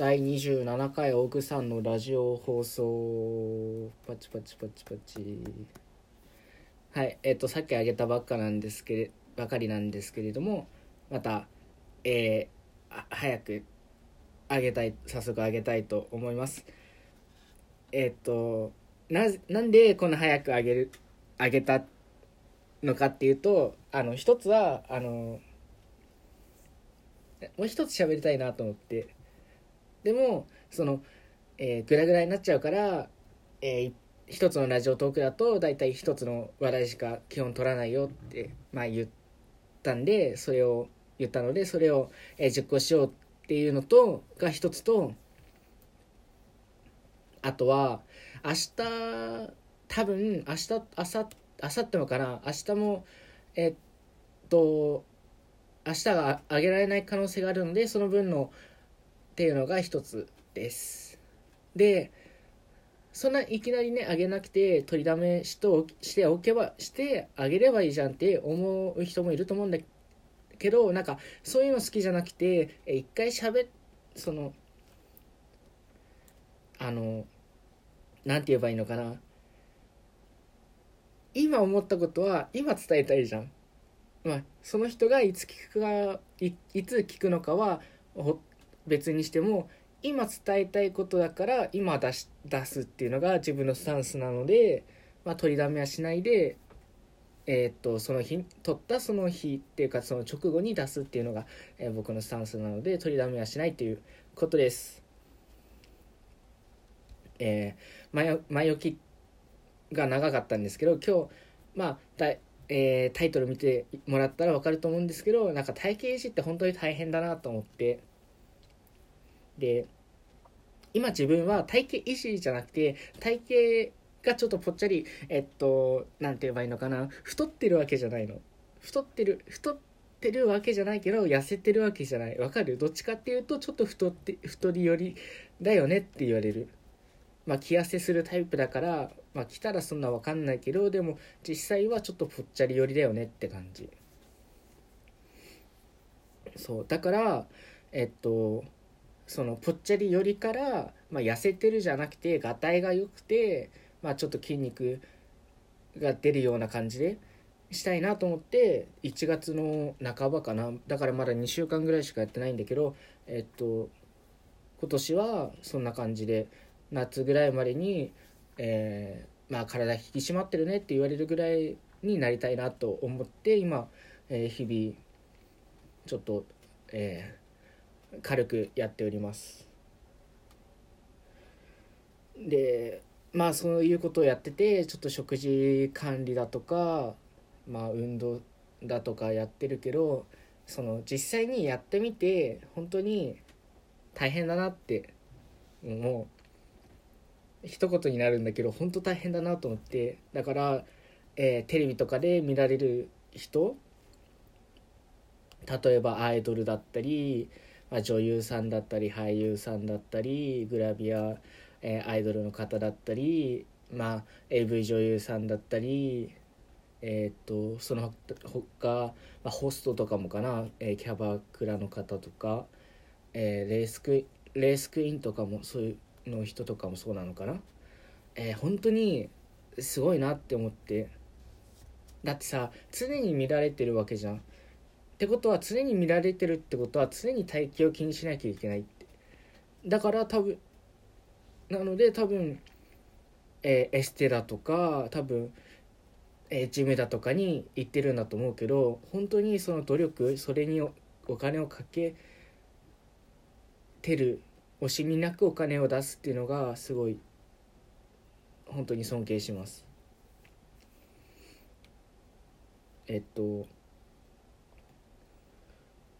第27回オグさんのラジオ放送、パチパチパチパチ。はい、さっきあげたばかりなんですけれども、また、早く早速あげたいと思います。なんでこんな早くあげたのかっていうと、一つはもう一つ喋りたいなと思って。でもグラグラになっちゃうから、一つのラジオトークだと大体一つの話題しか基本取らないよって、言ったので、それを、実行しようっていうのとが一つと、あとは明日も明日が上げられない可能性があるので、その分のっていうのが一つです。で、そんないきなりねあげなくて取りだめしてあげればいいじゃんって思う人もいると思うんだけど、なんかそういうの好きじゃなくて、一回なんて言えばいいのかな。今思ったことは今伝えたいじゃん。その人がいつ聞くのかは別にしても、今伝えたいことだから今出すっていうのが自分のスタンスなので、取りだめはしないで、その日っていうかその直後に出すっていうのが、僕のスタンスなので、取りだめはしないということです。前置きが長かったんですけど、今日タイトル見てもらったら分かると思うんですけど、なんか体型維持って本当に大変だなと思って、で今自分は体型維持じゃなくて、体型がちょっとぽっちゃり、なんて言えばいいのかな、太ってるわけじゃないけど痩せてるわけじゃない、わかる？どっちかっていうとちょっと太り寄りだよねって言われる。着痩せするタイプだから、着たらそんな分かんないけど、でも実際はちょっとぽっちゃり寄りだよねって感じ。そうだからそのぽっちゃり寄りから、痩せてるじゃなくてがたいが良くて、ちょっと筋肉が出るような感じでしたいなと思って、1月の半ばかな、だからまだ2週間ぐらいしかやってないんだけど、今年はそんな感じで。夏ぐらいまでに、体引き締まってるねって言われるぐらいになりたいなと思って、今、日々ちょっと、軽くやっております。で、そういうことをやってて、ちょっと食事管理だとか、運動だとかやってるけど、実際にやってみて本当に大変だなって思う。一言になるんだけど、本当大変だなと思って、だから、テレビとかで見られる人、例えばアイドルだったり、女優さんだったり俳優さんだったり、グラビア、アイドルの方だったり、AV 女優さんだったり、その他、ホストとかもかな、キャバクラの方とか、レースクイーンとかもそういうの人とかもそうなのかな、本当にすごいなって思って、だってさ、常に見られてるわけじゃん。ってことは常に見られてるってことは常に体型を気にしなきゃいけないって、だから多分、エステだとかジムだとかに行ってるんだと思うけど、本当にその努力、それにお金をかけてる、惜しみなくお金を出すっていうのがすごい本当に尊敬します。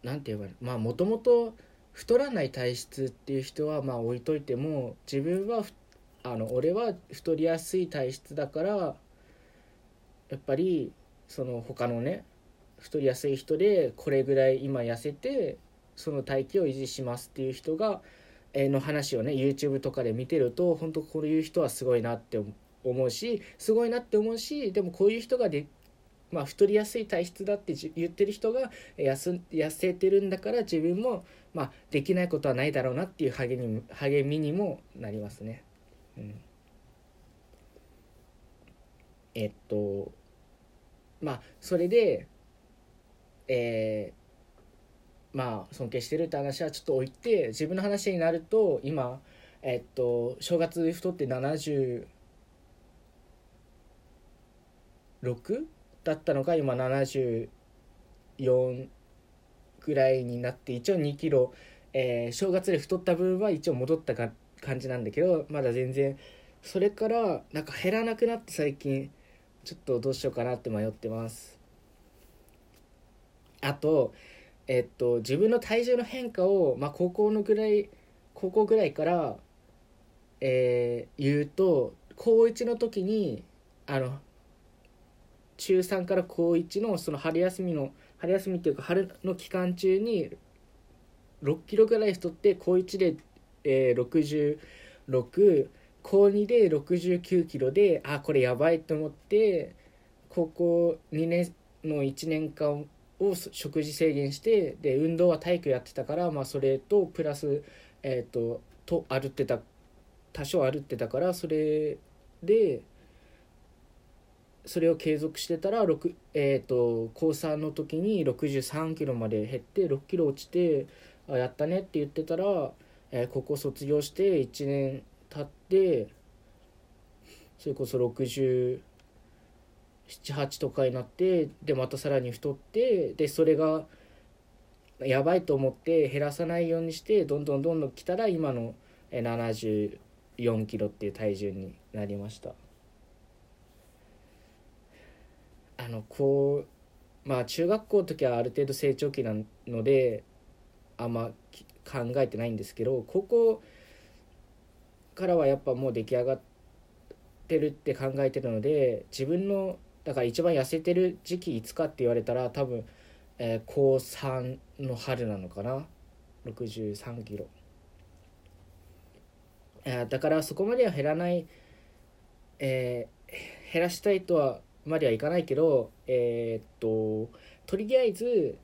なんて言えばいいの、もともと太らない体質っていう人は置いといても、自分は俺は太りやすい体質だから、やっぱり他のね太りやすい人でこれぐらい今痩せてその体型を維持しますっていう人がの話をね YouTube とかで見てると、本当こういう人はすごいなって思うし、でもこういう人がまあ、太りやすい体質だって言ってる人が痩せてるんだから、自分も、まあ、できないことはないだろうなっていう励みにもなりますね。うん、まあそれで、まあ尊敬してるって話はちょっと置いて、自分の話になると、今正月太って76だったのが今74ぐらいになって、一応2キロ、正月で太った分は一応戻った感じなんだけど、まだ全然それからなんか減らなくなって、最近ちょっとどうしようかなって迷ってます。あと、自分の体重の変化を、まあ、高校ぐらいから、言うと、高1の時に中3から高1のその春休みっていうか春の期間中に6キロぐらい太って、高1で、66、高2で69キロで、あ、これやばいと思って、高校2年の1年間を食事制限して、で運動は体育やってたから、まあ、それとプラス、歩ってたから、それを継続してたら、高3の時に63キロまで減って6キロ落ちて、あ、やったねって言ってたら、高校卒業して1年経って、それこそ67、8とかになって、でまたさらに太って、でそれがやばいと思って減らさないようにして、どんどん来たら今の74キロっていう体重になりました。まあ中学校の時はある程度成長期なのであんま考えてないんですけど、高校からはやっぱもう出来上がってるって考えてるので、自分のだから一番痩せてる時期いつかって言われたら、多分、高3の春なのかな、63キロ、だからそこまでは減らない、減らしたいとはまではいかないけど、とりあえず、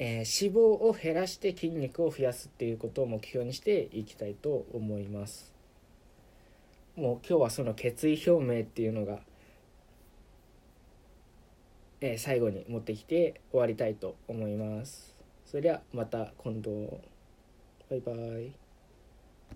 脂肪を減らして筋肉を増やすっていうことを目標にしていきたいと思います。もう今日はその決意表明っていうのが、最後に持ってきて終わりたいと思います。それではまた今度、バイバイ。